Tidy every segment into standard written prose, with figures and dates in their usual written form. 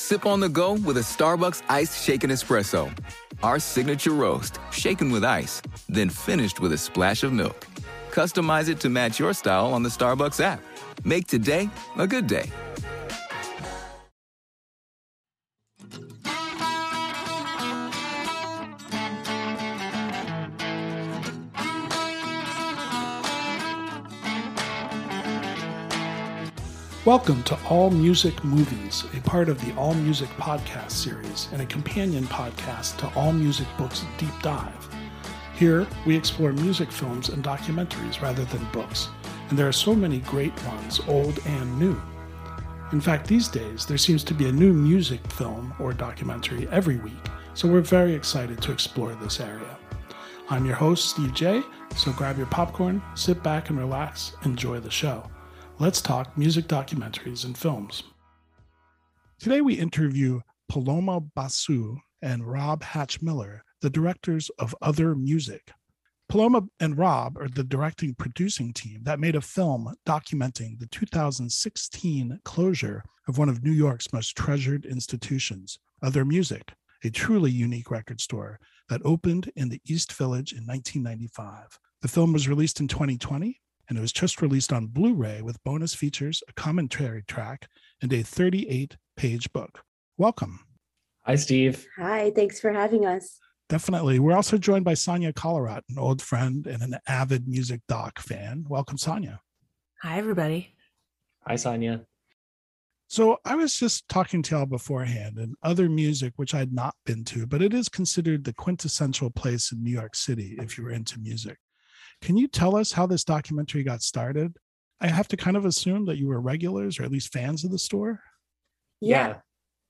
Sip on the go with a Starbucks Iced Shaken Espresso. Our signature roast, shaken with ice, then finished with a splash of milk. Customize it to match your style on the Starbucks app. Make today a good day. Welcome to All Music Movies, a part of the All Music Podcast series and a companion podcast to All Music Books Deep Dive. Here, we explore music films and documentaries rather than books, and there are so many great ones, old and new. In fact, these days, there seems to be a new music film or documentary every week, so we're very excited to explore this area. I'm your host, Steve Jay, so grab your popcorn, sit back and relax, enjoy the show. Let's talk music documentaries and films. Today we interview Puloma Basu and Rob Hatch Miller, the directors of Other Music. Puloma and Rob are the directing producing team that made a film documenting the 2016 closure of one of New York's most treasured institutions, Other Music, a truly unique record store that opened in the East Village in 1995. The film was released in 2020. And it was just released on Blu-ray with bonus features, a commentary track, and a 38-page book. Welcome. Hi, Steve. Hi, thanks for having us. Definitely. We're also joined by Sonia Kolorat, an old friend and an avid music doc fan. Welcome, Sonia. Hi, everybody. Hi, Sonia. So I was just talking to y'all beforehand, and Other Music, which I'd not been to, but it is considered the quintessential place in New York City if you're into music. Can you tell us how this documentary got started? I have to kind of assume that you were regulars or at least fans of the store. Yeah.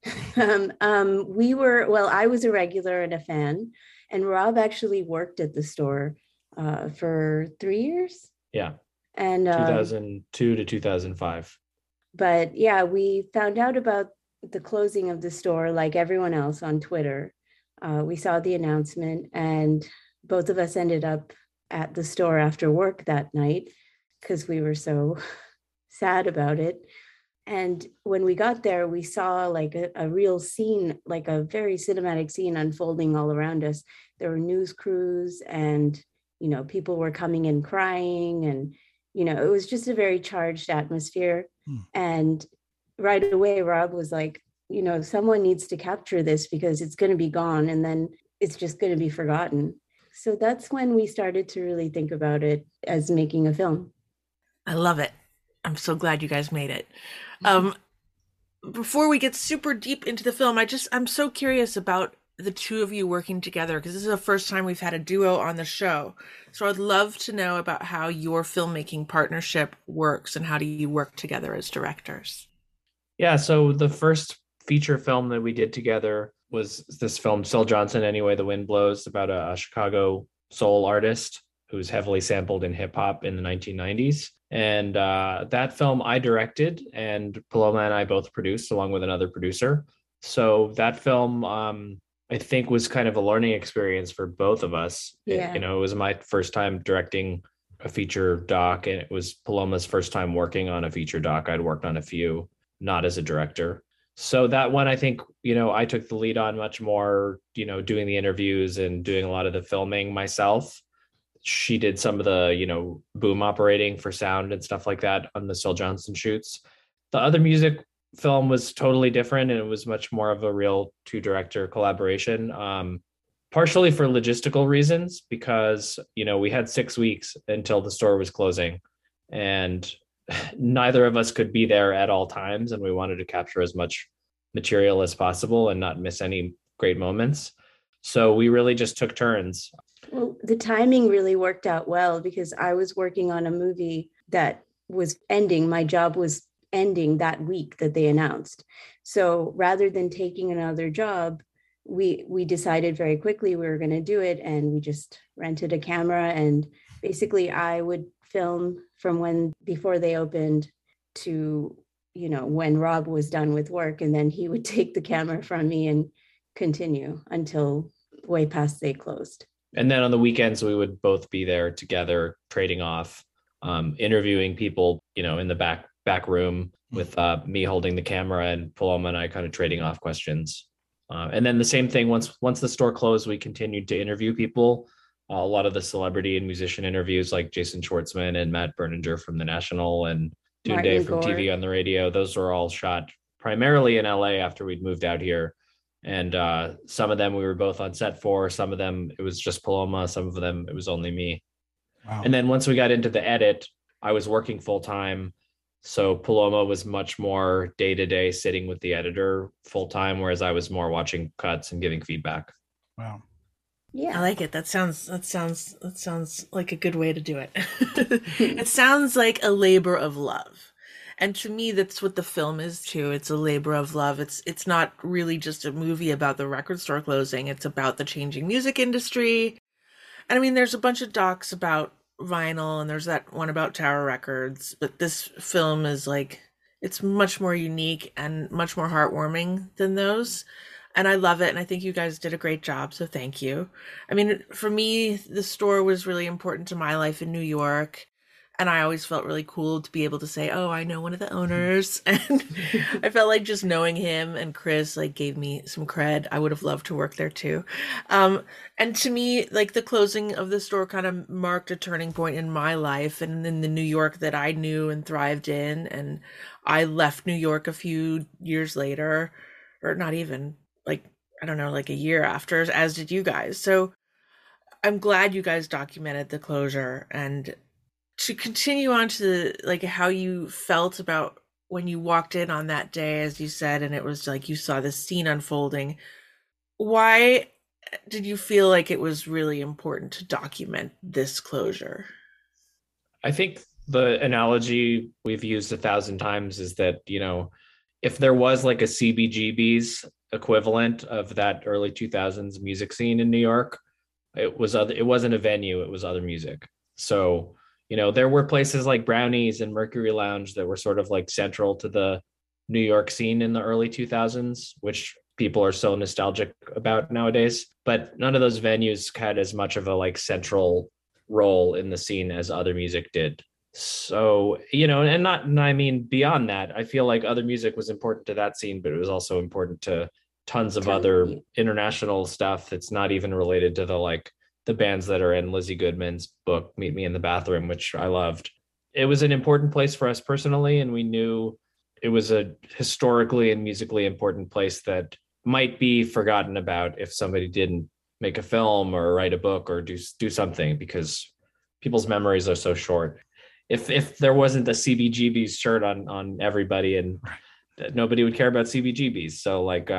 I was a regular and a fan, and Rob actually worked at the store for 3 years. Yeah. And 2002 to 2005. But yeah, we found out about the closing of the store, like everyone else, on Twitter. We saw the announcement and both of us ended up at the store after work that night because we were so sad about it. And when we got there, we saw like a real scene, like a very cinematic scene unfolding all around us. There were news crews and, you know, people were coming in crying and, you know, it was just a very charged atmosphere. Mm. And right away, Rob was like, you know, someone needs to capture this because it's going to be gone and then it's just going to be forgotten. So that's when we started to really think about it as making a film. I love it. I'm so glad you guys made it. Before we get super deep into the film, I'm so curious about the two of you working together because this is the first time we've had a duo on the show. So I'd love to know about how your filmmaking partnership works and how do you work together as directors? Yeah, so the first feature film that we did together was this film, Syl Johnson, Anyway, The Wind Blows, about a Chicago soul artist who was heavily sampled in hip hop in the 1990s. And that film I directed and Paloma and I both produced along with another producer. So that film, I think, was kind of a learning experience for both of us. Yeah. It was my first time directing a feature doc and it was Paloma's first time working on a feature doc. I'd worked on a few, not as a director. So that one, I think, I took the lead on much more, doing the interviews and doing a lot of the filming myself. She did some of the, boom operating for sound and stuff like that on the Syl Johnson shoots. The Other Music film was totally different and it was much more of a real two-director collaboration, partially for logistical reasons because, we had 6 weeks until the store was closing and neither of us could be there at all times. And we wanted to capture as much material as possible and not miss any great moments. So we really just took turns. Well, the timing really worked out well because I was working on a movie that was ending. My job was ending that week that they announced. So rather than taking another job, we decided very quickly we were going to do it. And we just rented a camera and basically I would film from before they opened to, when Rob was done with work, and then he would take the camera from me and continue until way past they closed. And then on the weekends, we would both be there together, trading off, interviewing people, in the back room, with me holding the camera and Puloma and I kind of trading off questions. And then the same thing, once the store closed, we continued to interview people. A lot of the celebrity and musician interviews like Jason Schwartzman and Matt Berninger from The National and Tunde from TV on the Radio. Those were all shot primarily in LA after we'd moved out here. And some of them we were both on set for, some of them it was just Puloma, some of them it was only me. Wow. And then once we got into the edit, I was working full time. So Puloma was much more day-to-day sitting with the editor full time, whereas I was more watching cuts and giving feedback. Wow. Yeah, I like it. That sounds like a good way to do it. It sounds like a labor of love. And to me, that's what the film is too. It's a labor of love. It's not really just a movie about the record store closing. It's about the changing music industry. And I mean, there's a bunch of docs about vinyl and there's that one about Tower Records, but this film is like, it's much more unique and much more heartwarming than those. And I love it. And I think you guys did a great job. So thank you. I mean, for me, the store was really important to my life in New York. And I always felt really cool to be able to say, oh, I know one of the owners. And I felt like just knowing him and Chris like gave me some cred. I would have loved to work there too. And to me, like the closing of the store kind of marked a turning point in my life and in the New York that I knew and thrived in. And I left New York a few years later, or not even like, I don't know, like a year after, as did you guys. So I'm glad you guys documented the closure. And to continue on to the, like how you felt about when you walked in on that day, as you said, and it was like you saw this scene unfolding, why did you feel like it was really important to document this closure? I think the analogy we've used 1,000 times is that, you know, if there was like a CBGB's equivalent of that early 2000s music scene in New York, it wasn't a venue, it was Other Music. So, you know, there were places like Brownies and Mercury Lounge that were sort of like central to the New York scene in the early 2000s, which people are so nostalgic about nowadays. But none of those venues had as much of a like central role in the scene as Other Music did. So, you know, I mean, beyond that, I feel like Other Music was important to that scene, but it was also important to tons of other international stuff that's not even related to the like the bands that are in Lizzie Goodman's book, Meet Me in the Bathroom, which I loved. It was an important place for us personally, and we knew it was a historically and musically important place that might be forgotten about if somebody didn't make a film or write a book or do something, because people's memories are so short. If there wasn't the CBGB's shirt on everybody, and nobody would care about CBGBs. So like,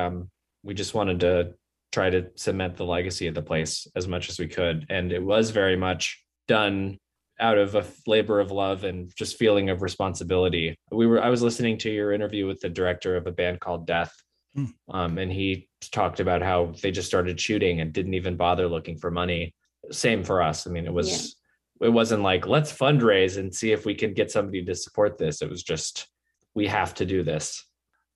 we just wanted to try to cement the legacy of the place as much as we could. And it was very much done out of a labor of love and just feeling of responsibility. I was listening to your interview with the director of a band called Death. And he talked about how they just started shooting and didn't even bother looking for money. Same for us. I mean, It wasn't like, let's fundraise and see if we can get somebody to support this. It was just, we have to do this.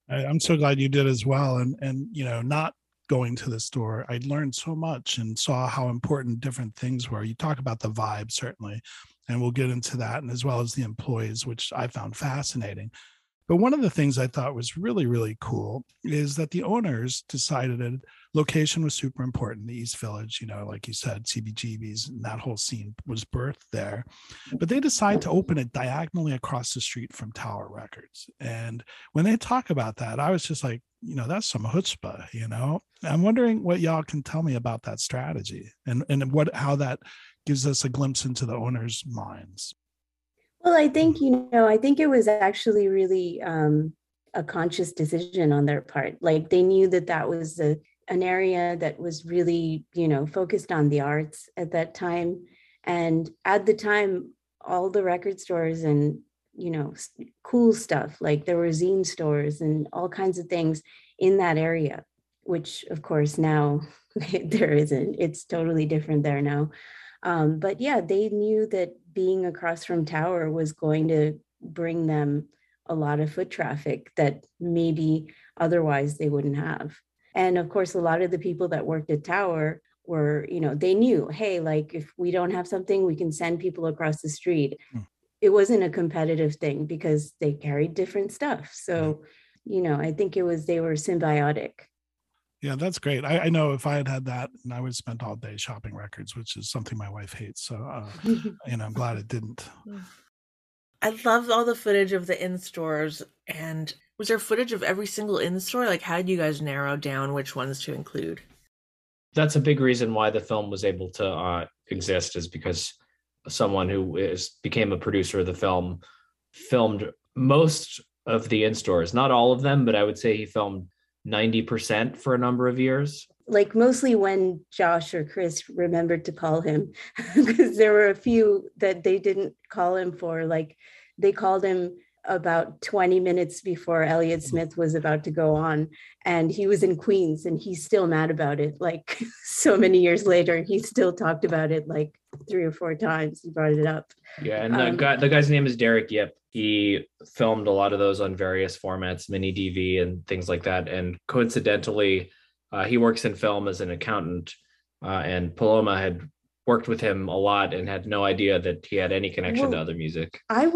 I'm so glad you did as well. And you know, not going to the store, I learned so much and saw how important different things were. You talk about the vibe, certainly, and we'll get into that, and as well as the employees, which I found fascinating. But one of the things I thought was really, really cool is that the owners decided that location was super important. The East Village, you know, like you said, CBGB's and that whole scene was birthed there. But they decided to open it diagonally across the street from Tower Records. And when they talk about that, I was just like, you know, that's some chutzpah, you know? I'm wondering what y'all can tell me about that strategy and how that gives us a glimpse into the owners' minds. Well, I think, you know, it was actually really a conscious decision on their part. Like they knew that that was an area that was really, you know, focused on the arts at that time. And at the time, all the record stores and, you know, cool stuff, like there were zine stores and all kinds of things in that area, which of course now there isn't. It's totally different there now. But yeah, they knew that being across from Tower was going to bring them a lot of foot traffic that maybe otherwise they wouldn't have. And of course, a lot of the people that worked at Tower were, you know, they knew, hey, like if we don't have something, we can send people across the street. it wasn't a competitive thing because they carried different stuff. So, you know, I think it was, they were symbiotic. Yeah, that's great. I know if I had had that, and I would have spent all day shopping records, which is something my wife hates. So, you know, I'm glad it didn't. I love all the footage of the in-stores. And was there footage of every single in-store? Like, how did you guys narrow down which ones to include? That's a big reason why the film was able to exist, is because someone who became a producer of the film filmed most of the in-stores, not all of them, but I would say he filmed 90% for a number of years. Like mostly when Josh or Chris remembered to call him, because there were a few that they didn't call him for. Like they called him about 20 minutes before Elliot Smith was about to go on, and he was in Queens, and he's still mad about it. Like so many years later, he still talked about it like 3 or 4 times. He brought it up. Yeah, and the guy's name is Derek Yip. He filmed a lot of those on various formats, mini DV and things like that. And coincidentally, he works in film as an accountant, and Puloma had worked with him a lot and had no idea that he had any connection to Other Music. On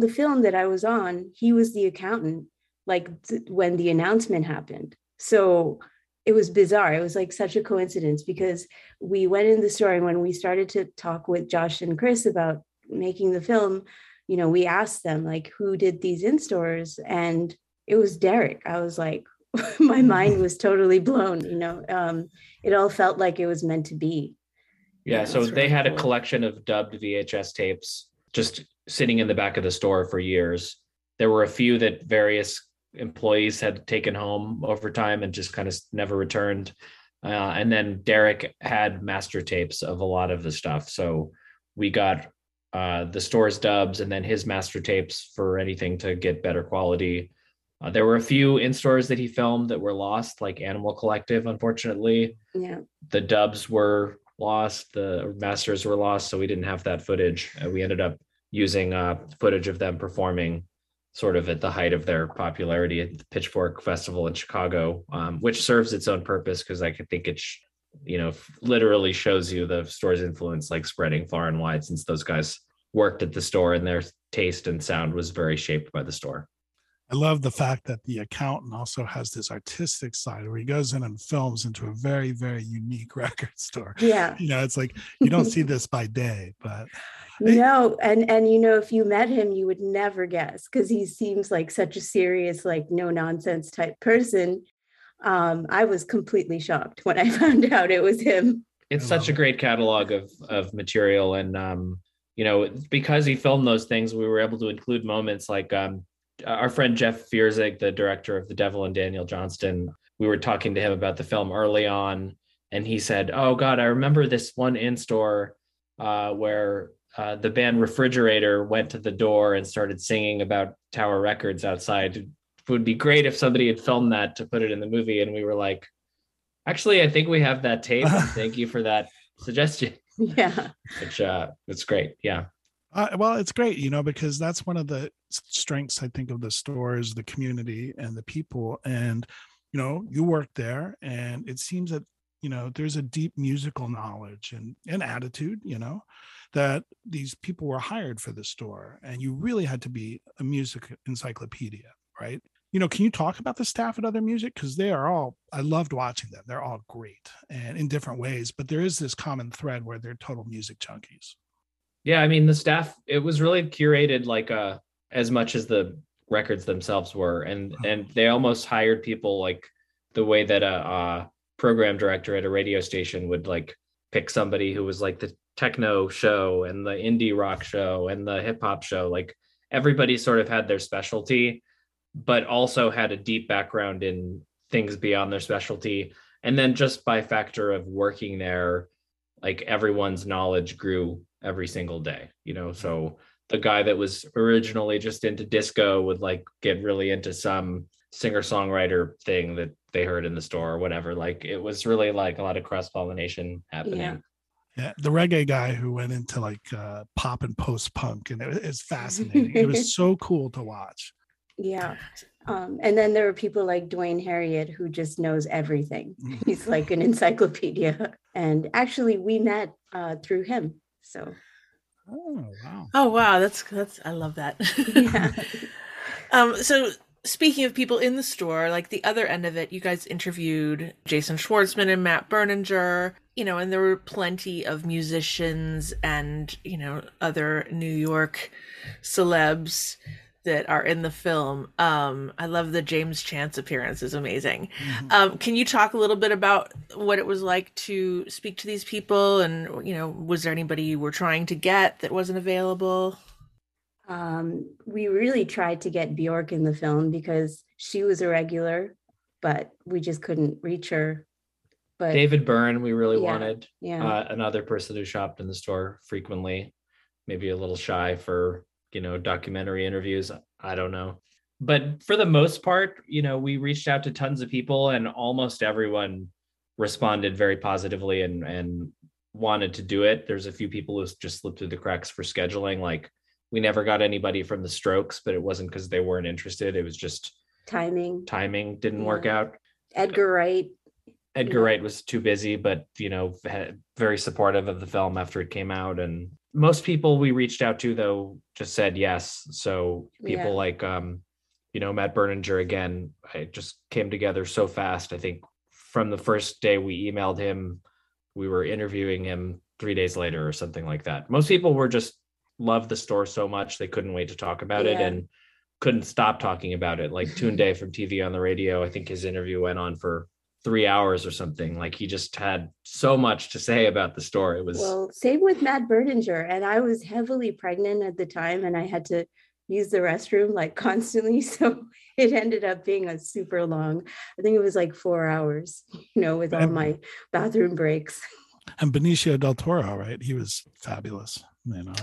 the film that I was on, he was the accountant, like when the announcement happened. So it was bizarre. It was like such a coincidence, because we went in the store, and when we started to talk with Josh and Chris about making the film, you know, we asked them like, who did these in-stores? And it was Derek. I was like, my mind was totally blown, you know, it all felt like it was meant to be. Yeah, so they had a collection of dubbed VHS tapes just sitting in the back of the store for years. There were a few that various employees had taken home over time and just kind of never returned. And then Derek had master tapes of a lot of the stuff. So we got the store's dubs and then his master tapes for anything to get better quality. There were a few in-stores that he filmed that were lost, like Animal Collective, unfortunately. Yeah, the dubs were lost, the masters were lost, so we didn't have that footage. We ended up using footage of them performing sort of at the height of their popularity at the Pitchfork Festival in Chicago, which serves its own purpose, because I think it, you know, literally shows you the store's influence like spreading far and wide, since those guys worked at the store and their taste and sound was very shaped by the store. I love the fact that the accountant also has this artistic side where he goes in and films into a very, very unique record store. Yeah. You know, it's like, you don't see this by day, but. No, and you know, if you met him, you would never guess, because he seems like such a serious, like no nonsense type person. I was completely shocked when I found out it was him. It's such a great catalog of material. And, you know, because he filmed those things, we were able to include moments like, our friend Jeff Fierzik, the director of The Devil and Daniel Johnston, we were talking to him about the film early on, and he said, oh God, I remember this one in-store where the band Refrigerator went to the door and started singing about Tower Records outside. It would be great if somebody had filmed that to put it in the movie. And we were like, actually, I think we have that tape. Thank you for that suggestion. Yeah. Which it's great. Yeah. Well, it's great, you know, because that's one of the strengths, I think, of the stores, the community and the people. And, you know, you work there, and it seems that, you know, there's a deep musical knowledge and attitude, you know, that these people were hired for the store, and you really had to be a music encyclopedia, right? You know, can you talk about the staff at Other Music? Because they are all, I loved watching them. They're all great and in different ways, but there is this common thread where they're total music junkies. Yeah, I mean, the staff, it was really curated like as much as the records themselves were. And they almost hired people like the way that a program director at a radio station would like pick somebody who was like the techno show and the indie rock show and the hip hop show. Like everybody sort of had their specialty, but also had a deep background in things beyond their specialty. And then just by factor of working there, like everyone's knowledge grew every single day, you know. So the guy that was originally just into disco would like get really into some singer-songwriter thing that they heard in the store or whatever. Like it was really like a lot of cross-pollination happening. Yeah. The reggae guy who went into like pop and post-punk, and it's fascinating. It was so cool to watch. Yeah. And then there were people like Dwayne Harriet, who just knows everything. He's like an encyclopedia. And actually we met through him. So Oh wow! Oh wow! That's I love that. Yeah. So speaking of people in the store, like the other end of it, you guys interviewed Jason Schwartzman and Matt Berninger. You know, and there were plenty of musicians and other New York celebs that are in the film. I love the James Chance appearance is amazing. Mm-hmm. Can you talk a little bit about what it was like to speak to these people? And, was there anybody you were trying to get that wasn't available? We really tried to get Bjork in the film because she was a regular, but we just couldn't reach her. But David Byrne, we really wanted. Yeah. Another person who shopped in the store frequently, maybe a little shy for documentary interviews. I don't know. But for the most part, we reached out to tons of people and almost everyone responded very positively and wanted to do it. There's a few people who just slipped through the cracks for scheduling. Like we never got anybody from the Strokes, but it wasn't because they weren't interested. It was just timing didn't work out. Edgar Wright was too busy, but, very supportive of the film after it came out. And most people we reached out to, though, just said yes. So people like, Matt Berninger, again, it just came together so fast. I think from the first day we emailed him, we were interviewing him 3 days later or something like that. Most people were just loved the store so much they couldn't wait to talk about it and couldn't stop talking about it. Like Tunde from TV on the Radio, I think his interview went on for 3 hours or something. Like he just had so much to say about the store. It was same with Matt Berninger, and I was heavily pregnant at the time and I had to use the restroom like constantly, so it ended up being a super long, I think it was like 4 hours, with all my bathroom breaks. And Benicio del Toro, right? He was fabulous.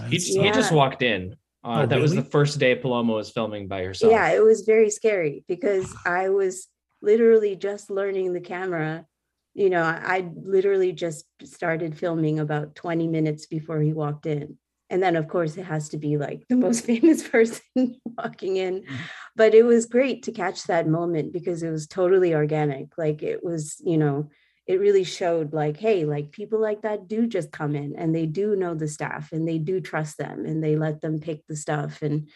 He just walked in. That was the first day Paloma was filming by herself. Yeah, it was very scary because I was literally just learning the camera. I literally just started filming about 20 minutes before he walked in. And then of course it has to be like the most famous person walking in. But it was great to catch that moment because it was totally organic. Like it was, it really showed like, hey, like people like that do just come in and they do know the staff and they do trust them and they let them pick the stuff. And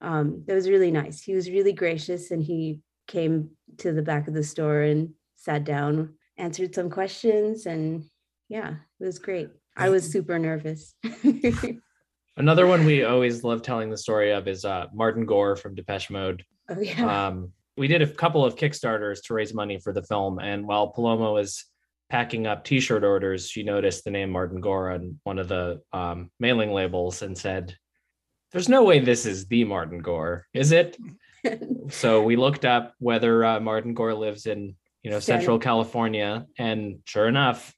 that was really nice. He was really gracious and he came to the back of the store and sat down, answered some questions, and it was great. I was super nervous. Another one we always love telling the story of is Martin Gore from Depeche Mode. Oh yeah. We did a couple of Kickstarters to raise money for the film, and while Paloma was packing up t-shirt orders, she noticed the name Martin Gore on one of the mailing labels and said, "There's no way this is the Martin Gore, is it?" So we looked up whether Martin Gore lives in, Central California, and sure enough,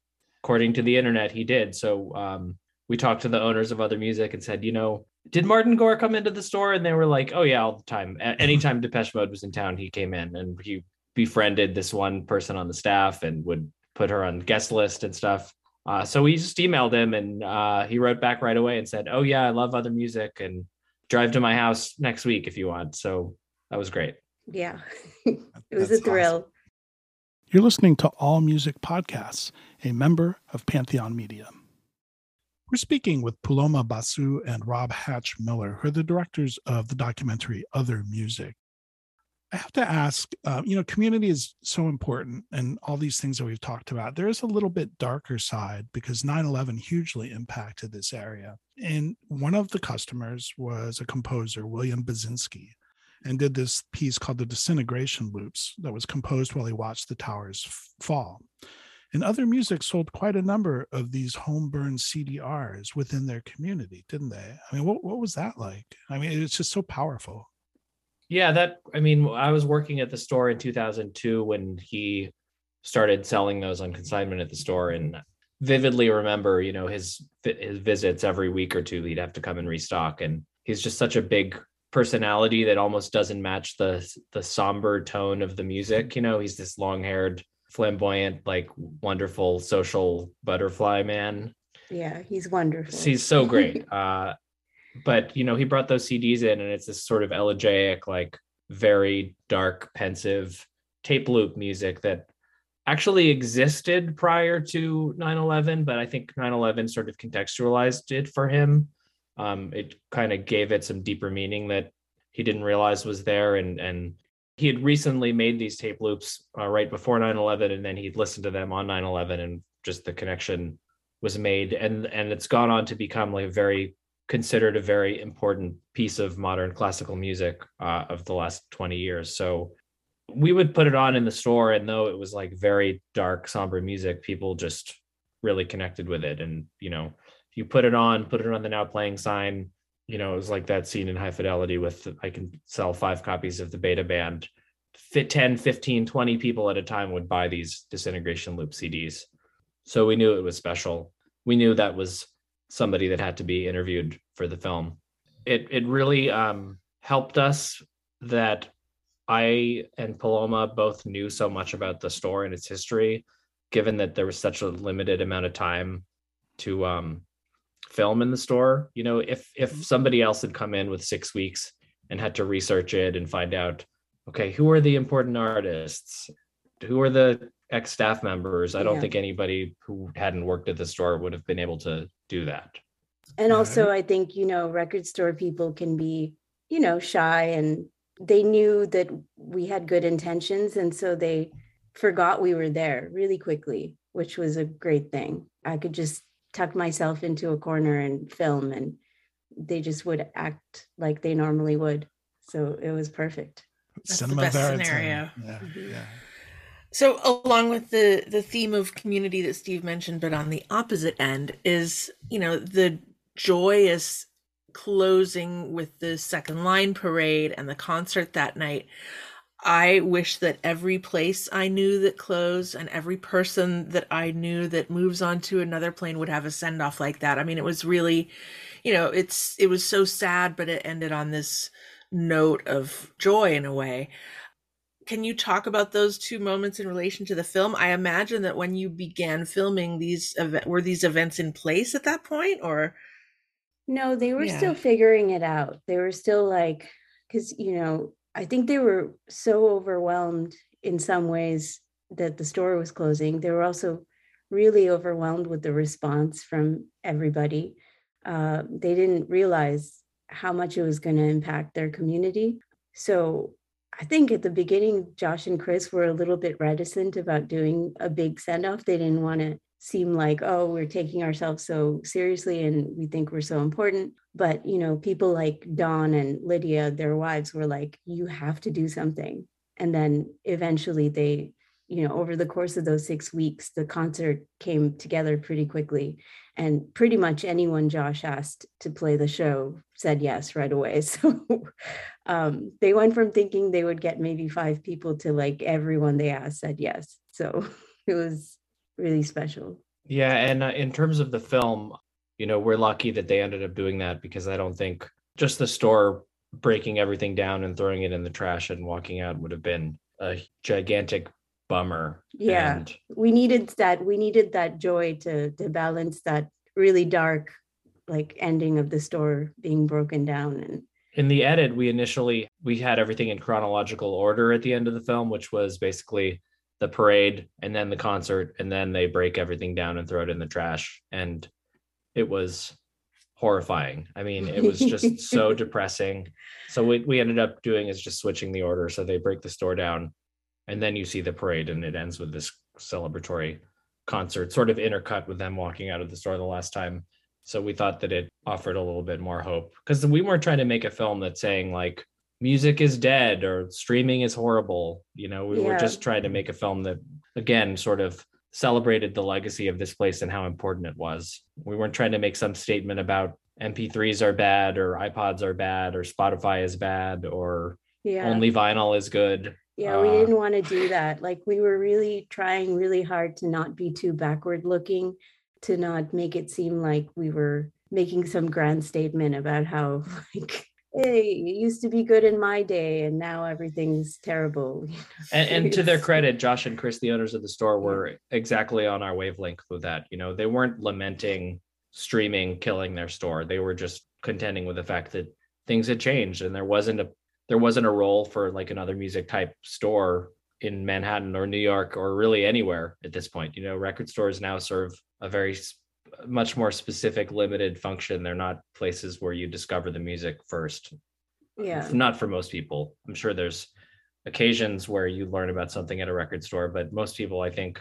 according to the internet, he did. So we talked to the owners of Other Music and said, did Martin Gore come into the store? And they were like, oh yeah, all the time. Anytime Depeche Mode was in town, he came in, and he befriended this one person on the staff and would put her on the guest list and stuff. So we just emailed him, and he wrote back right away and said, oh yeah, I love Other Music, and drive to my house next week if you want. So that was great. Yeah, it was a thrill. Awesome. You're listening to All Music Podcasts, a member of Pantheon Media. We're speaking with Puloma Basu and Rob Hatch Miller, who are the directors of the documentary Other Music. I have to ask, community is so important, and all these things that we've talked about, there is a little bit darker side because 9/11 hugely impacted this area. And one of the customers was a composer, William Basinski, and did this piece called The Disintegration Loops that was composed while he watched the towers fall. And Other Music sold quite a number of these home-burned CDRs within their community, didn't they? I mean, what was that like? I mean, it's just so powerful. Yeah, I was working at the store in 2002 when he started selling those on consignment at the store, and vividly remember, his visits every week or two, he'd have to come and restock. And he's just such a big personality that almost doesn't match the somber tone of the music. He's this long-haired, flamboyant, like wonderful social butterfly man. Yeah, he's wonderful. He's so great. But he brought those CDs in, and it's this sort of elegiac, like very dark, pensive tape loop music that actually existed prior to 9/11, but I think 9/11 sort of contextualized it for him. It kind of gave it some deeper meaning that he didn't realize was there. And he had recently made these tape loops right before 9/11, and then he'd listened to them on 9/11, and just the connection was made. And it's gone on to become like a very important piece of modern classical music of the last 20 years. So we would put it on in the store, and though it was like very dark, somber music, people just really connected with it. And, you know, if you put it on the now playing sign, you know, it was like that scene in High Fidelity with I can sell 5 copies of the Beta Band. 10, 15, 20 people at a time would buy these Disintegration Loop CDs. So we knew it was special. We knew that was somebody that had to be interviewed for the film. It really helped us that I and Puloma both knew so much about the store and its history, given that there was such a limited amount of time to film in the store. You know, if somebody else had come in with 6 weeks and had to research it and find out, okay, who are the important artists? Who are the ex-staff members? I don't think anybody who hadn't worked at the store would have been able to do that. And also, I think, you know, record store people can be, you know, shy, and they knew that we had good intentions, and so they forgot we were there really quickly, which was a great thing. I could just tuck myself into a corner and film, and they just would act like they normally would. So it was perfect. That's the best scenario. Yeah, yeah. So along with the theme of community that Steve mentioned, but on the opposite end is, you know, the joyous closing with the Second Line parade and the concert that night. I wish that every place I knew that closed and every person that I knew that moves on to another plane would have a send off like that. I mean, it was really, you know, it was so sad, but it ended on this note of joy in a way. Can you talk about those two moments in relation to the film? I imagine that when you began filming, were these events in place at that point, or? No, they were still figuring it out. They were still like, because, you know, I think they were so overwhelmed in some ways that the store was closing. They were also really overwhelmed with the response from everybody. They didn't realize how much it was going to impact their community. So I think at the beginning, Josh and Chris were a little bit reticent about doing a big send-off. They didn't want to seem like, oh, we're taking ourselves so seriously and we think we're so important. But, you know, people like Dawn and Lydia, their wives, were like, you have to do something. And then eventually they, you know, over the course of those 6 weeks, the concert came together pretty quickly. And pretty much anyone Josh asked to play the show said yes right away. So they went from thinking they would get maybe 5 people to like everyone they asked said yes. So it was really special. Yeah. And in terms of the film, you know, we're lucky that they ended up doing that, because I don't think just the store breaking everything down and throwing it in the trash and walking out would have been a gigantic bummer. Yeah. And we needed that joy to balance that really dark, like, ending of the store being broken down. And in the edit, we had everything in chronological order at the end of the film, which was basically the parade and then the concert, and then they break everything down and throw it in the trash. And it was horrifying. I mean, it was just so depressing. So what we ended up doing is just switching the order. So they break the store down, and then you see the parade, and it ends with this celebratory concert, sort of intercut with them walking out of the store the last time. So we thought that it offered a little bit more hope, because we weren't trying to make a film that's saying like music is dead or streaming is horrible. You know, we were just trying to make a film that, again, sort of celebrated the legacy of this place and how important it was. We weren't trying to make some statement about MP3s are bad or iPods are bad or Spotify is bad or only vinyl is good. Yeah, we didn't want to do that. Like, we were really trying really hard to not be too backward looking, to not make it seem like we were making some grand statement about how, like, hey, it used to be good in my day and now everything's terrible. You know? And to their credit, Josh and Chris, the owners of the store, were exactly on our wavelength with that. You know, they weren't lamenting streaming killing their store. They were just contending with the fact that things had changed, and there wasn't a role for like another music type store in Manhattan or New York or really anywhere at this point. You know, record stores now serve a very much more specific, limited function. They're not places where you discover the music first. Yeah. Not for most people. I'm sure there's occasions where you learn about something at a record store, but most people, I think,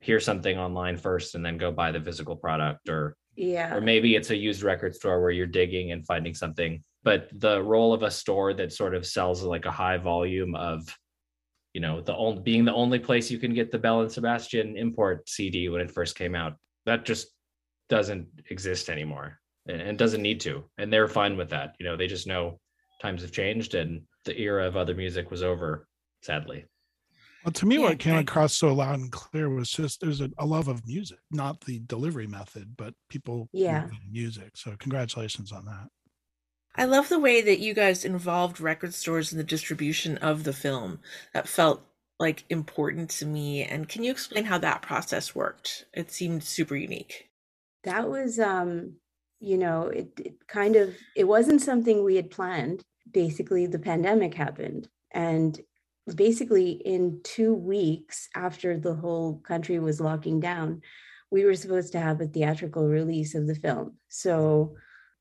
hear something online first and then go buy the physical product, or yeah, or maybe it's a used record store where you're digging and finding something. But the role of a store that sort of sells like a high volume of, you know, being the only place you can get the Bell and Sebastian import CD when it first came out, that just doesn't exist anymore and doesn't need to. And they're fine with that. You know, they just know times have changed and the era of other music was over, sadly. Well, to me, what came across so loud and clear was just there's a love of music, not the delivery method, but people music. So congratulations on that. I love the way that you guys involved record stores in the distribution of the film. That felt like important to me. And can you explain how that process worked? It seemed super unique. That was, you know, it wasn't something we had planned. Basically, the pandemic happened. And basically in 2 weeks after the whole country was locking down, we were supposed to have a theatrical release of the film. So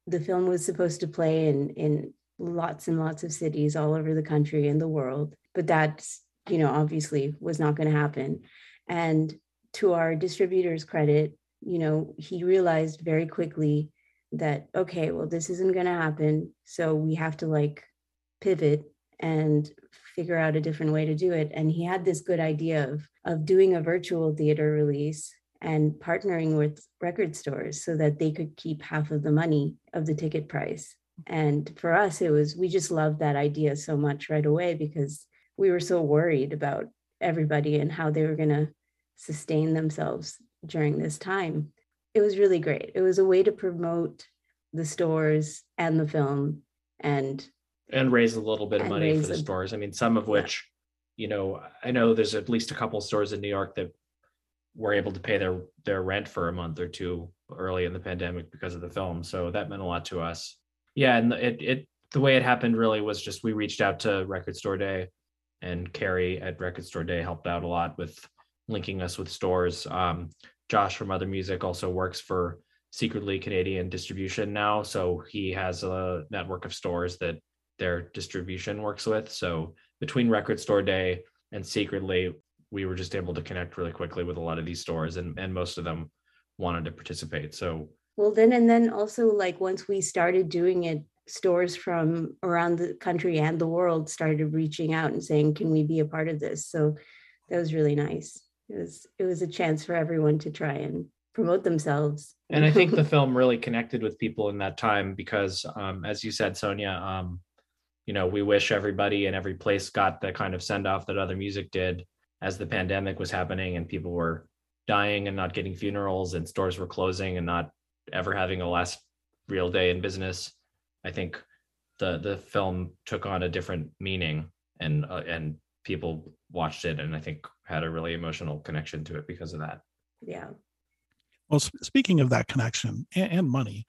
the film was supposed to play in lots and lots of cities all over the country and the world, but that's, you know, obviously was not going to happen. And to our distributor's credit, you know, he realized very quickly that, okay, well, this isn't going to happen. So we have to like pivot and figure out a different way to do it. And he had this good idea of doing a virtual theater release and partnering with record stores so that they could keep half of the money of the ticket price. And for us, it was, we just loved that idea so much right away because we were so worried about everybody and how they were going to sustain themselves during this time. It was really great. It was a way to promote the stores and the film and raise a little bit of money for the stores. I mean, some of which, you know, I know there's at least a couple stores in New York that were able to pay their rent for a month or two early in the pandemic because of the film. So that meant a lot to us. Yeah. And the way it happened really was just, we reached out to Record Store Day, and Carrie at Record Store Day helped out a lot with linking us with stores. Josh from Other Music also works for Secretly Canadian Distribution now. So he has a network of stores that their distribution works with. So between Record Store Day and Secretly, we were just able to connect really quickly with a lot of these stores, and most of them wanted to participate. So, well, then also, like, once we started doing it, stores from around the country and the world started reaching out and saying, can we be a part of this? So that was really nice. It was a chance for everyone to try and promote themselves. And I think the film really connected with people in that time because, as you said, Sonia, you know, we wish everybody in every place got the kind of send off that Other Music did. As the pandemic was happening and people were dying and not getting funerals and stores were closing and not ever having a last real day in business, I think the film took on a different meaning, and people watched it and I think had a really emotional connection to it because of that. Yeah. Well, speaking of that connection and money,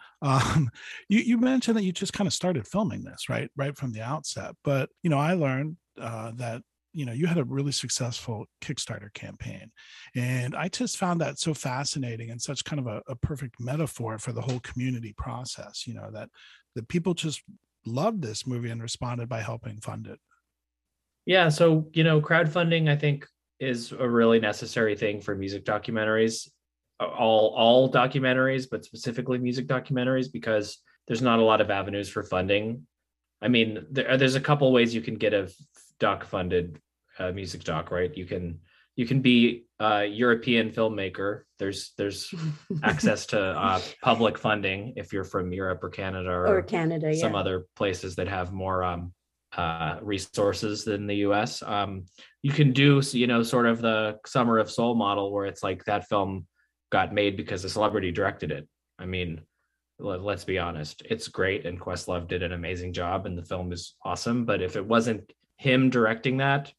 you mentioned that you just kind of started filming this right from the outset, but you know, I learned that, you know, you had a really successful Kickstarter campaign. And I just found that so fascinating and such kind of a perfect metaphor for the whole community process, you know, that the people just loved this movie and responded by helping fund it. Yeah. So, you know, crowdfunding, I think, is a really necessary thing for music documentaries, all documentaries, but specifically music documentaries, because there's not a lot of avenues for funding. I mean, there's a couple ways you can get a doc funded, music doc, right? You can be a European filmmaker. There's access to public funding if you're from Europe or Canada or some other places that have more resources than the US. You can do, you know, sort of the Summer of Soul model where it's like that film got made because a celebrity directed it. I mean, let's be honest, it's great, and Questlove did an amazing job and the film is awesome, but if it wasn't him directing that,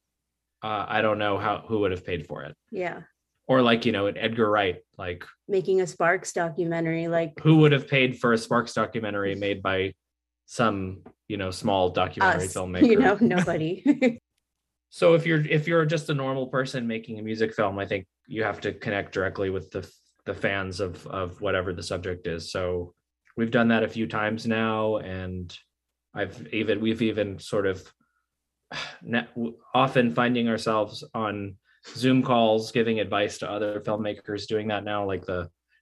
I don't know who would have paid for it. Yeah. Or like, you know, an Edgar Wright, like making a Sparks documentary, like who would have paid for a Sparks documentary made by some, you know, small documentary filmmaker? You know, nobody. So if you're just a normal person making a music film, I think you have to connect directly with the the fans of whatever the subject is. So we've done that a few times now, and we've even sort of often finding ourselves on Zoom calls giving advice to other filmmakers doing that now. Like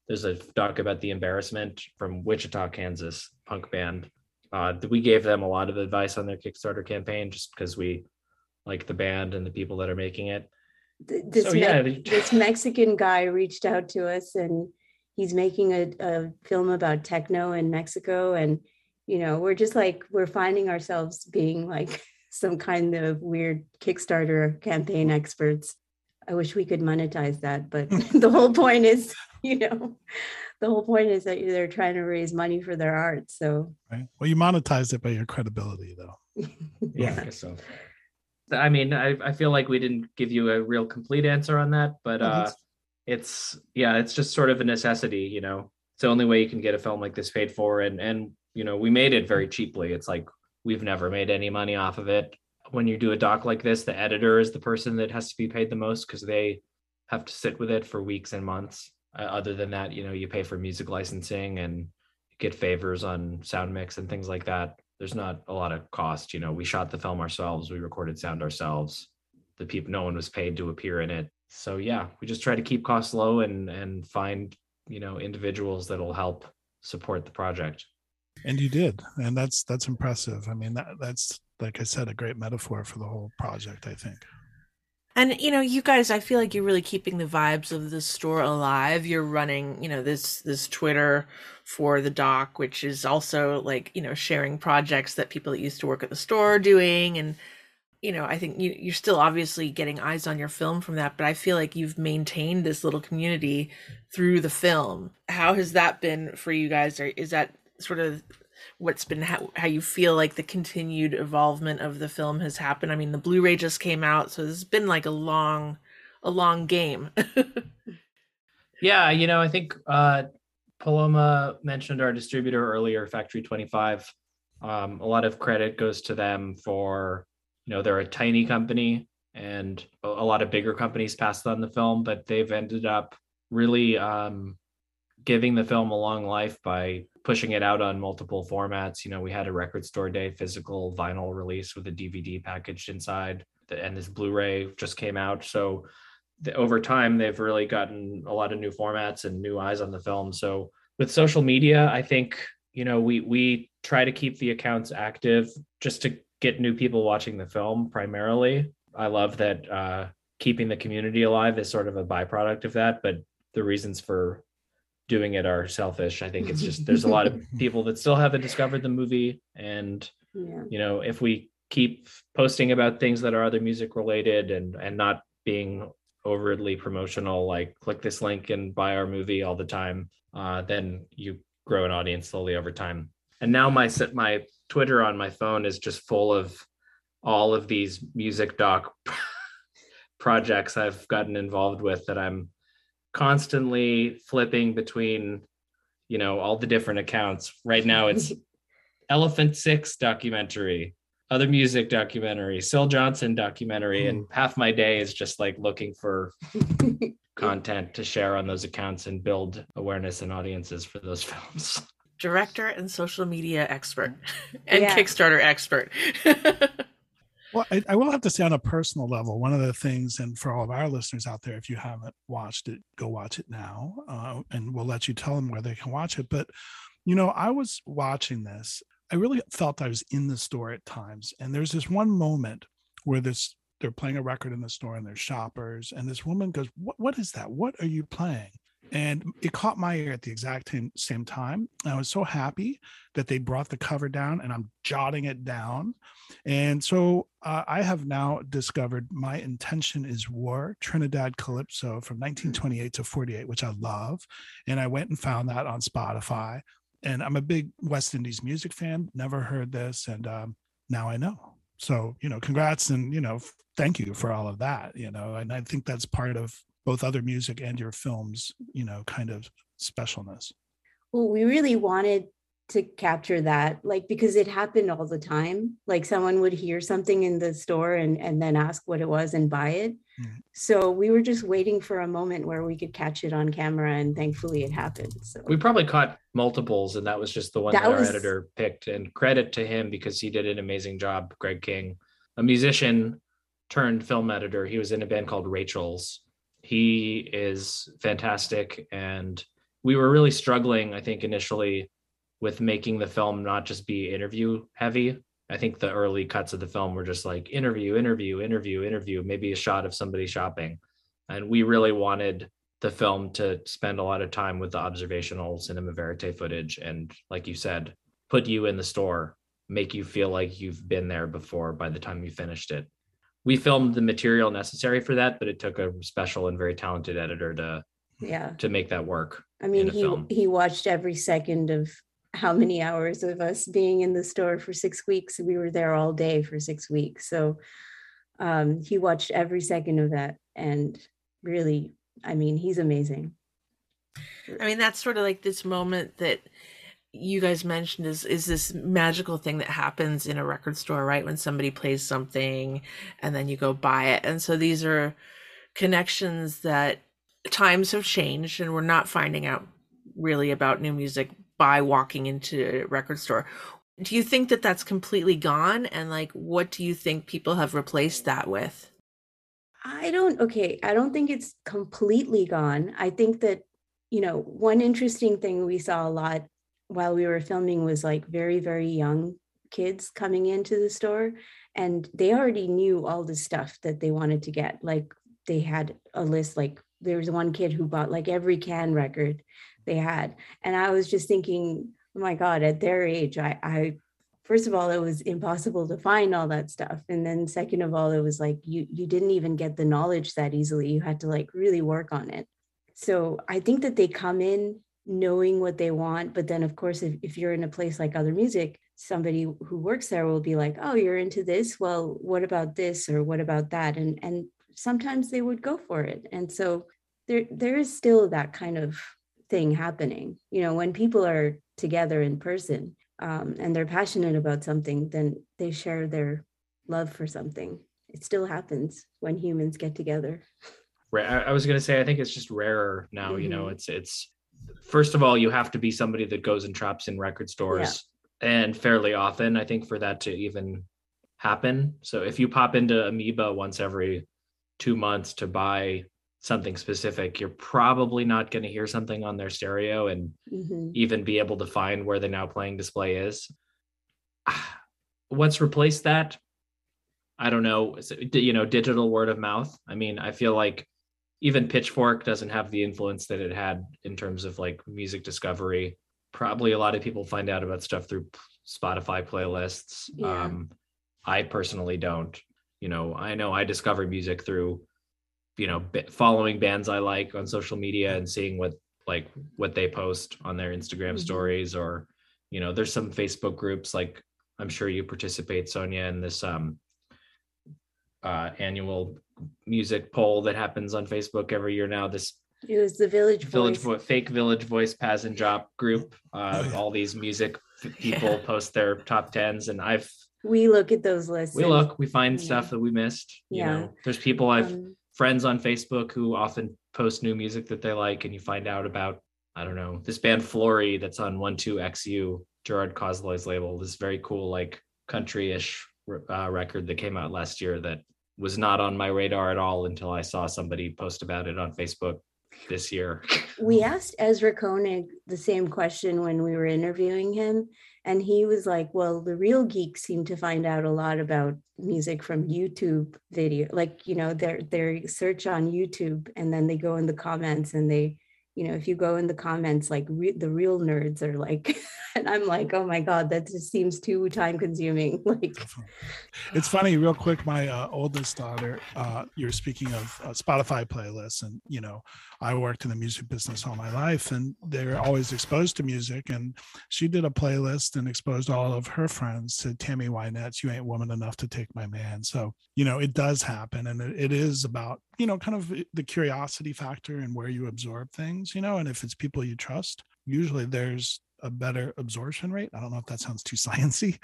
there's a doc about The Embarrassment from Wichita, Kansas, punk band. We gave them a lot of advice on their Kickstarter campaign just because we like the band and the people that are making it. This Mexican guy reached out to us, and he's making a film about techno in Mexico. And, you know, we're just like, we're finding ourselves being like some kind of weird Kickstarter campaign experts. I wish we could monetize that, but the whole point is, you know, the whole point is that they're trying to raise money for their art. So, right. Well, you monetize it by your credibility, though. Yeah, I guess so. I mean, I feel like we didn't give you a real complete answer on that, but it's just sort of a necessity, you know. It's the only way you can get a film like this paid for, and you know, we made it very cheaply. It's like we've never made any money off of it. When you do a doc like this, the editor is the person that has to be paid the most because they have to sit with it for weeks and months. Other than that, you know, you pay for music licensing and get favors on sound mix and things like that. There's not a lot of cost. You know, we shot the film ourselves. We recorded sound ourselves. No one was paid to appear in it. So yeah, we just try to keep costs low and find, you know, individuals that'll help support the project. And you did. And that's impressive. I mean, that's, like I said, a great metaphor for the whole project, I think. And, you know, you guys, I feel like you're really keeping the vibes of the store alive. You're running, you know, this Twitter for the doc, which is also like, you know, sharing projects that people that used to work at the store are doing. And, you know, I think you're still obviously getting eyes on your film from that, but I feel like you've maintained this little community through the film. How has that been for you guys? Or is that sort of what's been how you feel like the continued evolvement of the film has happened? I mean, the Blu-ray just came out, so it's been like a long game. Yeah, you know, I think Paloma mentioned our distributor earlier, Factory 25. A lot of credit goes to them for, you know, they're a tiny company and a lot of bigger companies passed on the film, but they've ended up really giving the film a long life by pushing it out on multiple formats. You know, we had a Record Store Day physical vinyl release with a DVD packaged inside, and this Blu-ray just came out. So over time, they've really gotten a lot of new formats and new eyes on the film. So with social media, I think, you know, we try to keep the accounts active just to get new people watching the film primarily. I love that keeping the community alive is sort of a byproduct of that, but the reasons for doing it are selfish. I think it's just, there's a lot of people that still haven't discovered the movie. And, you know, if we keep posting about things that are other music related and not being overtly promotional, like click this link and buy our movie all the time, then you grow an audience slowly over time. And now my Twitter on my phone is just full of all of these music doc projects I've gotten involved with that I'm constantly flipping between, you know, all the different accounts. Right now it's Elephant Six documentary, Other Music documentary, Syl Johnson documentary, and half my day is just like looking for content to share on those accounts and build awareness and audiences for those films. Director and social media expert and Kickstarter expert. Well, I will have to say on a personal level, one of the things, and for all of our listeners out there, if you haven't watched it, go watch it now, and we'll let you tell them where they can watch it. But, you know, I was watching this. I really felt I was in the store at times. And there's this one moment where they're playing a record in the store and there's shoppers. And this woman goes, what is that? What are you playing? And it caught my ear at the exact same time. I was so happy that they brought the cover down, and I'm jotting it down. And so I have now discovered My Intention is War, Trinidad Calypso from 1928 to 48, which I love. And I went and found that on Spotify. And I'm a big West Indies music fan, never heard this. And now I know. So, you know, congrats. And, you know, thank you for all of that, you know, and I think that's part of both Other Music and your film's, you know, kind of specialness. Well, we really wanted to capture that, like, because it happened all the time. Like, someone would hear something in the store and then ask what it was and buy it. Mm-hmm. So we were just waiting for a moment where we could catch it on camera, and thankfully it happened. So we probably caught multiples, and that was just the one that our editor picked, and credit to him because he did an amazing job. Greg King, a musician turned film editor. He was in a band called Rachel's. He is fantastic. And we were really struggling, I think, initially with making the film not just be interview heavy. I think the early cuts of the film were just like interview, maybe a shot of somebody shopping. And we really wanted the film to spend a lot of time with the observational cinema verite footage. And like you said, put you in the store, make you feel like you've been there before by the time you finished it. We filmed the material necessary for that, but it took a special and very talented editor to make that work. I mean, he watched every second of how many hours of us being in the store for 6 weeks. We were there all day for 6 weeks. So he watched every second of that. And really, I mean, he's amazing. I mean, that's sort of like this moment that you guys mentioned is this magical thing that happens in a record store, right? When somebody plays something and then you go buy it. And so these are connections that times have changed, and we're not finding out really about new music by walking into a record store. Do you think that that's completely gone? And like, what do you think people have replaced that with? I don't think it's completely gone. I think that, you know, one interesting thing we saw a lot while we were filming was like very, very young kids coming into the store, and they already knew all the stuff that they wanted to get. Like, they had a list. Like, there was one kid who bought like every Can record they had. And I was just thinking, oh my God, at their age, I first of all, it was impossible to find all that stuff. And then second of all, it was like, you didn't even get the knowledge that easily. You had to like really work on it. So I think that they come in knowing what they want. But then of course, if you're in a place like Other Music, somebody who works there will be like, oh, you're into this? Well, what about this? Or what about that? And sometimes they would go for it. And so there is still that kind of thing happening, you know, when people are together in person and they're passionate about something, then they share their love for something. It still happens when humans get together. Right. I was going to say, I think it's just rarer now. Mm-hmm. You know, it's first of all, you have to be somebody that goes and shops in record stores, and fairly often, I think, for that to even happen. So if you pop into Amoeba once every 2 months to buy something specific, you're probably not going to hear something on their stereo and even be able to find where the Now Playing display is. What's replaced that? I don't know. You know, digital word of mouth. I mean, I feel like even Pitchfork doesn't have the influence that it had in terms of like music discovery. Probably a lot of people find out about stuff through Spotify playlists. Yeah. I personally don't. You know I discover music through, you know, following bands I like on social media and seeing what they post on their Instagram stories, or, you know, there's some Facebook groups, like I'm sure you participate, Sonia, in this annual music poll that happens on Facebook every year now. It was the Village Voice. Fake Village Voice Paz and Jop group. All these music people post their top tens, and we look at those lists. We find stuff that we missed. Yeah. You know, there's people I've friends on Facebook who often post new music that they like, and you find out about, I don't know, this band Flory that's on 12XU, Gerard Cosloy's label, this very cool like country-ish record that came out last year that was not on my radar at all until I saw somebody post about it on Facebook this year. We asked Ezra Koenig the same question when we were interviewing him, and he was like, well, the real geeks seem to find out a lot about music from YouTube video, like, you know, their search on YouTube, and then they go in the comments, and they, you know, if you go in the comments, like the real nerds are like, and I'm like, oh my God, that just seems too time consuming. Like, it's funny, real quick, my oldest daughter, you're speaking of Spotify playlists, and, you know, I worked in the music business all my life, and they're always exposed to music. And she did a playlist and exposed all of her friends to Tammy Wynette's You Ain't Woman Enough to Take My Man. So, you know, it does happen. And it is about, you know, kind of the curiosity factor and where you absorb things, you know, and if it's people you trust, usually there's a better absorption rate. I don't know if that sounds too sciencey,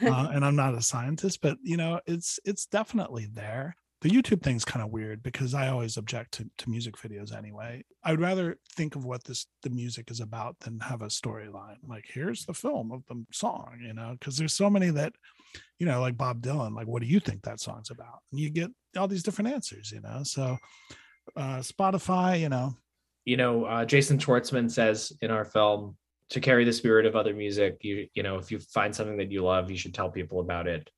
and I'm not a scientist, but you know, it's definitely there. The YouTube thing's kind of weird because I always object to music videos anyway. I would rather think of what the music is about than have a storyline. Like, here's the film of the song, you know, because there's so many that, you know, like Bob Dylan, like, what do you think that song's about? And you get all these different answers, you know? So Spotify, Jason Schwartzman says in our film, to carry the spirit of other music, you know, if you find something that you love, you should tell people about it.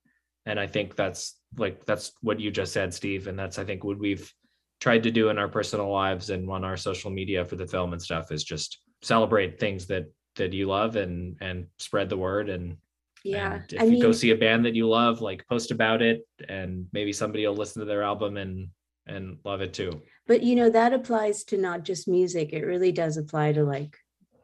And I think that's what you just said, Steve. And that's, I think, what we've tried to do in our personal lives and on our social media for the film and stuff, is just celebrate things that you love and spread the word. And yeah, and if you go see a band that you love, like, post about it, and maybe somebody will listen to their album and love it too. But, you know, that applies to not just music. It really does apply to like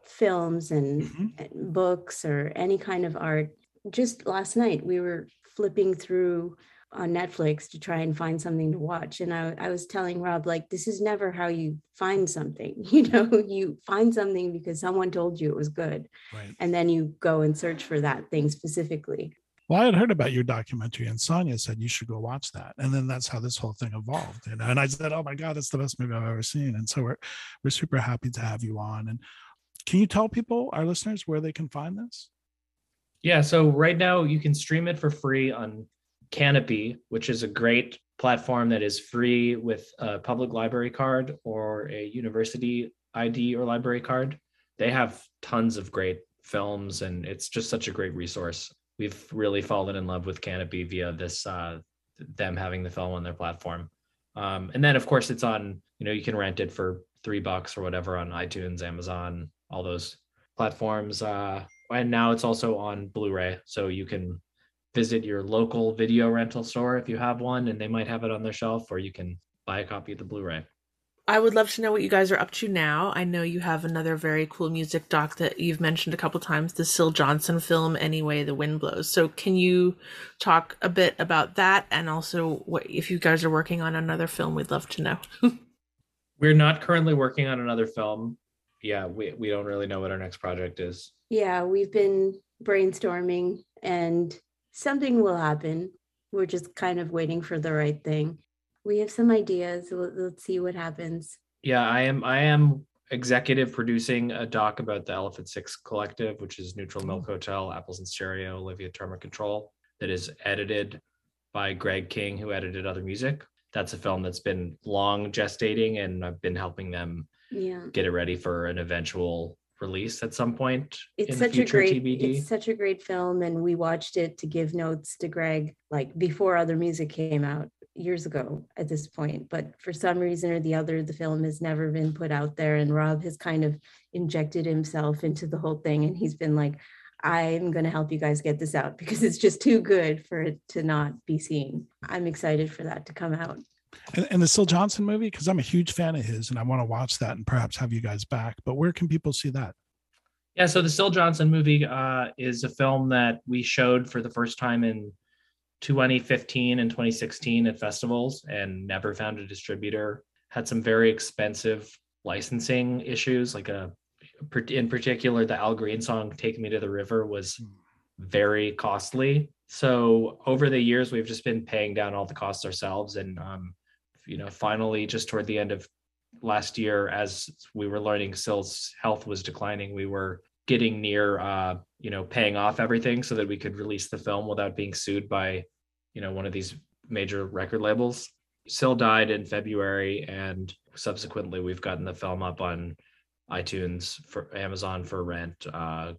films and books or any kind of art. Just last night, we were flipping through on Netflix to try and find something to watch. And I was telling Rob, like, this is never how you find something, you know, you find something because someone told you it was good. Right. And then you go and search for that thing specifically. Well, I had heard about your documentary and Sonia said you should go watch that. And then that's how this whole thing evolved. You know? And I said, oh my God, that's the best movie I've ever seen. And so we're super happy to have you on. And can you tell people, our listeners, where they can find this? Yeah. So right now you can stream it for free on Kanopy, which is a great platform that is free with a public library card or a university ID or library card. They have tons of great films and it's just such a great resource. We've really fallen in love with Kanopy via this, them having the film on their platform. And then of course it's on, you know, you can rent it for $3 or whatever on iTunes, Amazon, all those platforms. And now it's also on Blu-ray, so you can visit your local video rental store if you have one, and they might have it on their shelf, or you can buy a copy of the Blu-ray. I would love to know what you guys are up to now. I know you have another very cool music doc that you've mentioned a couple times, the Syl Johnson film, Anyway, The Wind Blows. So can you talk a bit about that, and also what if you guys are working on another film? We'd love to know. We're not currently working on another film. Yeah, we don't really know what our next project is. Yeah, we've been brainstorming and something will happen. We're just kind of waiting for the right thing. We have some ideas. Let's see what happens. Yeah, I am executive producing a doc about the Elephant Six Collective, which is Neutral Milk Hotel, Apples in Stereo, Olivia Termer Control, that is edited by Greg King, who edited Other Music. That's a film that's been long gestating, and I've been helping them get it ready for an eventual release at some point. It's such a great film, and we watched it to give notes to Greg, like, before Other Music came out years ago at this point, but for some reason or the other, the film has never been put out there, and Rob has kind of injected himself into the whole thing, and he's been like, I'm going to help you guys get this out because it's just too good for it to not be seen. I'm excited for that to come out. And the Syl Johnson movie, because I'm a huge fan of his and I want to watch that and perhaps have you guys back, but where can people see that? Yeah, so the Syl Johnson movie is a film that we showed for the first time in 2015 and 2016 at festivals and never found a distributor. Had some very expensive licensing issues, like in particular, the Al Green song Take Me to the River was very costly. So over the years, we've just been paying down all the costs ourselves. And finally, just toward the end of last year, as we were learning Syl's health was declining, we were getting near, paying off everything so that we could release the film without being sued by, one of these major record labels. Syl died in February, and subsequently, we've gotten the film up on iTunes, for Amazon for rent,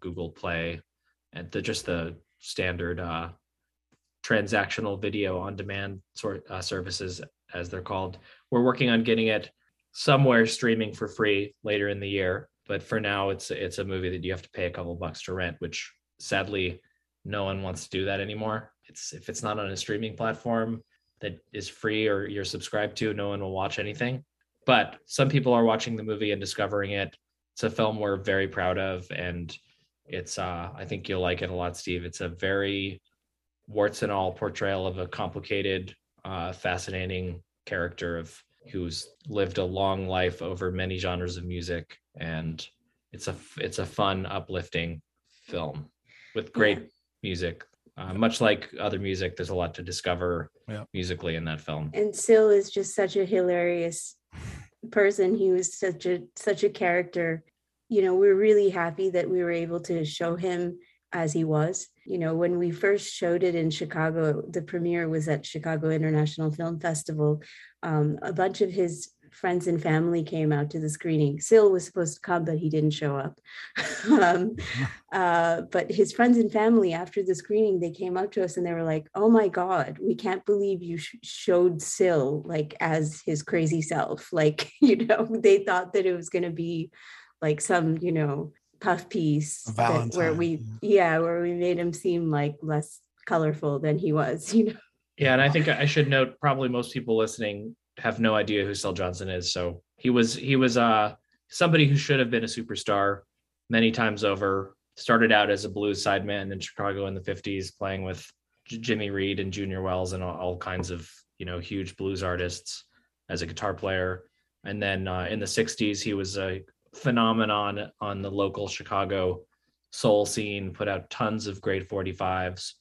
Google Play, and the standard transactional video on demand services, as they're called. We're working on getting it somewhere streaming for free later in the year, but for now it's a movie that you have to pay a couple bucks to rent, which sadly no one wants to do that anymore. If it's not on a streaming platform that is free or you're subscribed to, no one will watch anything. But some people are watching the movie and discovering it. It's a film we're very proud of, and it's I think you'll like it a lot, Steve. It's a very warts and all portrayal of a complicated, fascinating character who's lived a long life over many genres of music and it's a fun, uplifting film with great music. Much like Other Music, there's a lot to discover musically in that film. And Syl is just such a hilarious person. He was such a character. You know, we're really happy that we were able to show him as he was. You know, when we first showed it in Chicago, the premiere was at Chicago International Film Festival. A bunch of his friends and family came out to the screening. Syl was supposed to come, but he didn't show up. But his friends and family, after the screening, they came up to us and they were like, oh my God, we can't believe you showed Syl like as his crazy self. Like, you know, they thought that it was going to be like some, you know, puff piece where we made him seem like less colorful than he was, you know? Yeah. And I think I should note, probably most people listening have no idea who Syl Johnson is. So he was somebody who should have been a superstar many times over. Started out as a blues sideman in Chicago in the 50s, playing with Jimmy Reed and Junior Wells and all kinds of, you know, huge blues artists as a guitar player. And then in the 60s, he was a phenomenon on the local Chicago soul scene, put out tons of great 45s.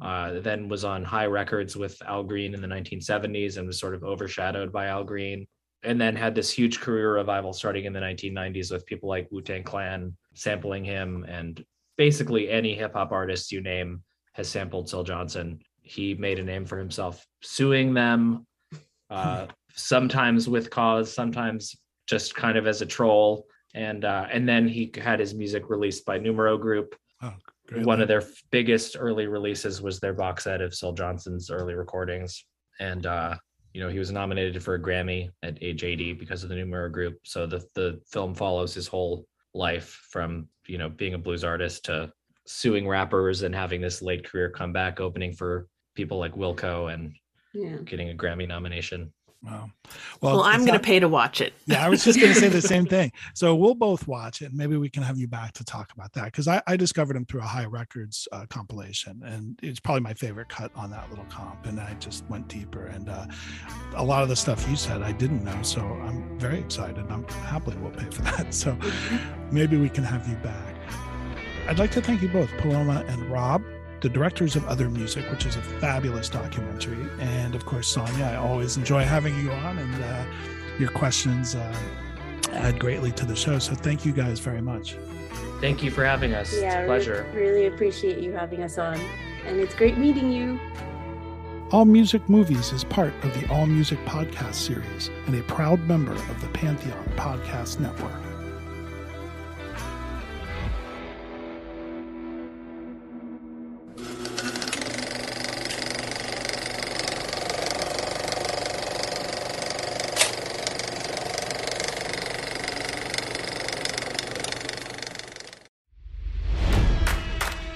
Then was on High Records with Al Green in the 1970s and was sort of overshadowed by Al Green, and then had this huge career revival starting in the 1990s with people like Wu-Tang Clan sampling him, and basically any hip-hop artist you name has sampled Syl Johnson. He made a name for himself suing them, sometimes with cause, sometimes just kind of as a troll, and then he had his music released by Numero Group. Oh. One of their biggest early releases was their box set of Syl Johnson's early recordings. And, you know, he was nominated for a Grammy at age 80 because of the Numero Group. So the film follows his whole life from, you know, being a blues artist to suing rappers and having this late career comeback, opening for people like Wilco and getting a Grammy nomination. Wow. Well, I'm going to pay to watch it. Yeah, I was just going to say the same thing. So we'll both watch it. Maybe we can have you back to talk about that, because I discovered him through a High Records compilation, and it's probably my favorite cut on that little comp. And I just went deeper, and a lot of the stuff you said I didn't know. So I'm very excited. I'm happily will pay for that. So maybe we can have you back. I'd like to thank you both, Puloma and Rob, the directors of Other Music, which is a fabulous documentary. And of course, Sonia, I always enjoy having you on, and your questions add greatly to the show. So thank you guys very much. Thank you for having us. Yeah, it's a pleasure. Really appreciate you having us on. And it's great meeting you. All Music Movies is part of the All Music Podcast series and a proud member of the Pantheon Podcast Network.